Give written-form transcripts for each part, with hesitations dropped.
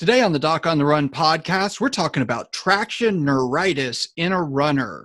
Today on the Doc on the Run podcast, we're talking about traction neuritis in a runner.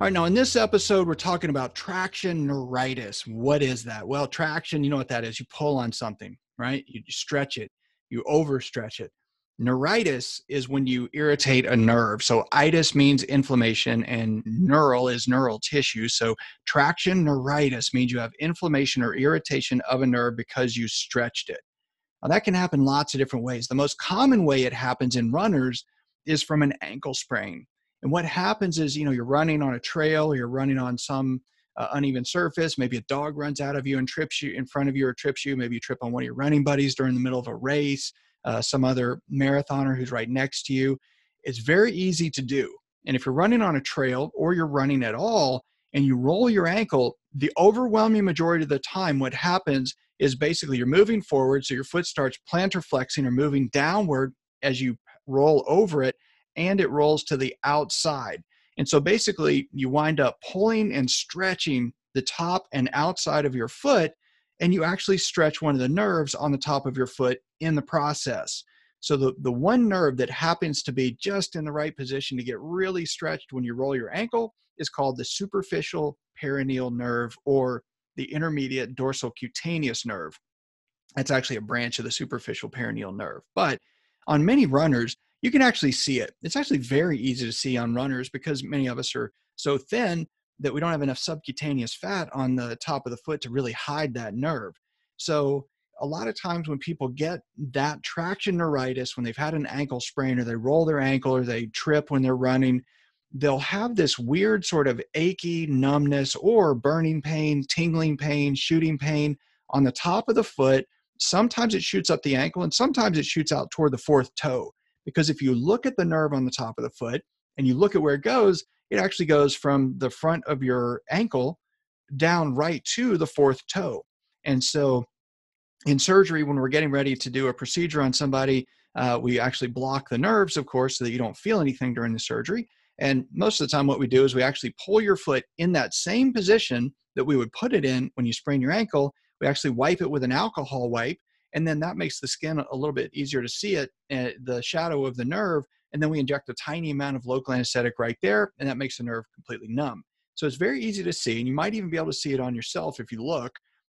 All right, now in this episode, we're talking about traction neuritis. What is that? Well, traction, you know what that is. You pull on something, right? You stretch it. You overstretch it. Neuritis is when you irritate a nerve. So itis means inflammation, and neural is neural tissue. So traction neuritis means you have inflammation or irritation of a nerve because you stretched it. Now, that can happen lots of different ways. The most common way it happens in runners is from an ankle sprain. And what happens is, you're running on a trail, or you're running on some uneven surface. Maybe a dog runs out of you and trips you in front of you or trips you. Maybe you trip on one of your running buddies during the middle of a race, some other marathoner who's right next to you. It's very easy to do. And if you're running on a trail or you're running at all and you roll your ankle, the overwhelming majority of the time what happens is basically you're moving forward. So your foot starts plantar flexing or moving downward as you roll over it, and it rolls to the outside. And so basically you wind up pulling and stretching the top and outside of your foot, and you actually stretch one of the nerves on the top of your foot in the process. So the one nerve that happens to be just in the right position to get really stretched when you roll your ankle is called the superficial peroneal nerve, or the intermediate dorsal cutaneous nerve. That's actually a branch of the superficial peroneal nerve. But on many runners, you can actually see it. It's actually very easy to see on runners because many of us are so thin that we don't have enough subcutaneous fat on the top of the foot to really hide that nerve. So a lot of times when people get that traction neuritis, when they've had an ankle sprain or they roll their ankle or they trip when they're running, they'll have this weird sort of achy numbness or burning pain, tingling pain, shooting pain on the top of the foot. Sometimes it shoots up the ankle, and sometimes it shoots out toward the fourth toe. Because if you look at the nerve on the top of the foot and you look at where it actually goes from the front of your ankle down right to the fourth toe. And so in surgery, when we're getting ready to do a procedure on somebody, we actually block the nerves, of course, so that you don't feel anything during the surgery. And most of the time what we do is we actually pull your foot in that same position that we would put it in when you sprain your ankle. We actually wipe it with an alcohol wipe. And then that makes the skin a little bit easier to see it, the shadow of the nerve. And then we inject a tiny amount of local anesthetic right there, and that makes the nerve completely numb. So it's very easy to see, and you might even be able to see it on yourself if you look.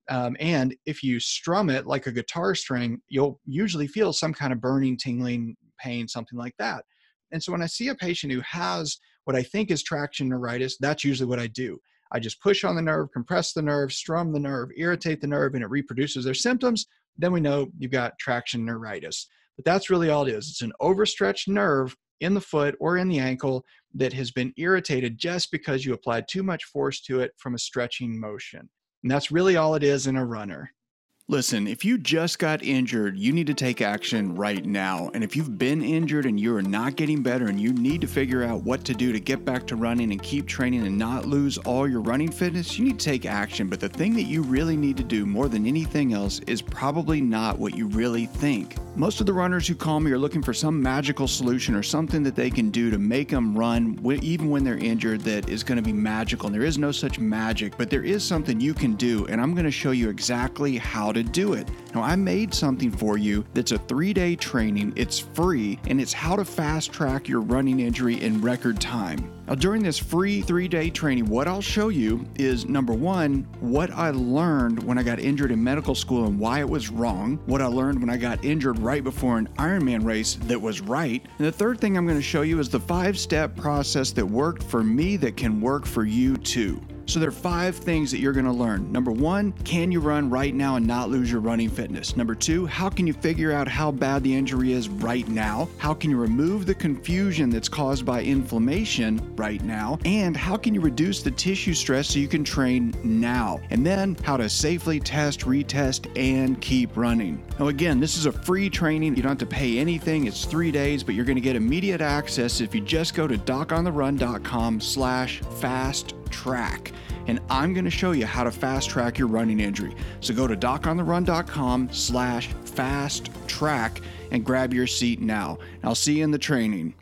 And if you strum it like a guitar string, you'll usually feel some kind of burning, tingling pain, something like that. And so when I see a patient who has what I think is traction neuritis, that's usually what I do. I just push on the nerve, compress the nerve, strum the nerve, irritate the nerve, and it reproduces their symptoms. Then we know you've got traction neuritis. But that's really all it is. It's an overstretched nerve in the foot or in the ankle that has been irritated just because you applied too much force to it from a stretching motion. And that's really all it is in a runner. Listen, if you just got injured, you need to take action right now. And if you've been injured and you're not getting better and you need to figure out what to do to get back to running and keep training and not lose all your running fitness, you need to take action. But the thing that you really need to do more than anything else is probably not what you really think. Most of the runners who call me are looking for some magical solution or something that they can do to make them run even when they're injured that is going to be magical. And there is no such magic, but there is something you can do. And I'm going to show you exactly how to do it. Now, I made something for you that's a 3-day training. It's free, and it's how to fast track your running injury in record time. Now, during this free 3-day training, what I'll show you is, number one, what I learned when I got injured in medical school and why it was wrong, what I learned when I got injured right before an Ironman race that was right, and the third thing I'm going to show you is the 5-step process that worked for me that can work for you too. So there are 5 things that you're going to learn. Number 1, can you run right now and not lose your running fitness? Number 2, how can you figure out how bad the injury is right now? How can you remove the confusion that's caused by inflammation right now? And how can you reduce the tissue stress so you can train now? And then how to safely test, retest, and keep running. Now again, this is a free training. You don't have to pay anything. It's 3 days, but you're going to get immediate access if you just go to docontherun.com/fast-track. And I'm going to show you how to fast track your running injury. So go to docontherun.com/fast-track and grab your seat now. I'll see you in the training.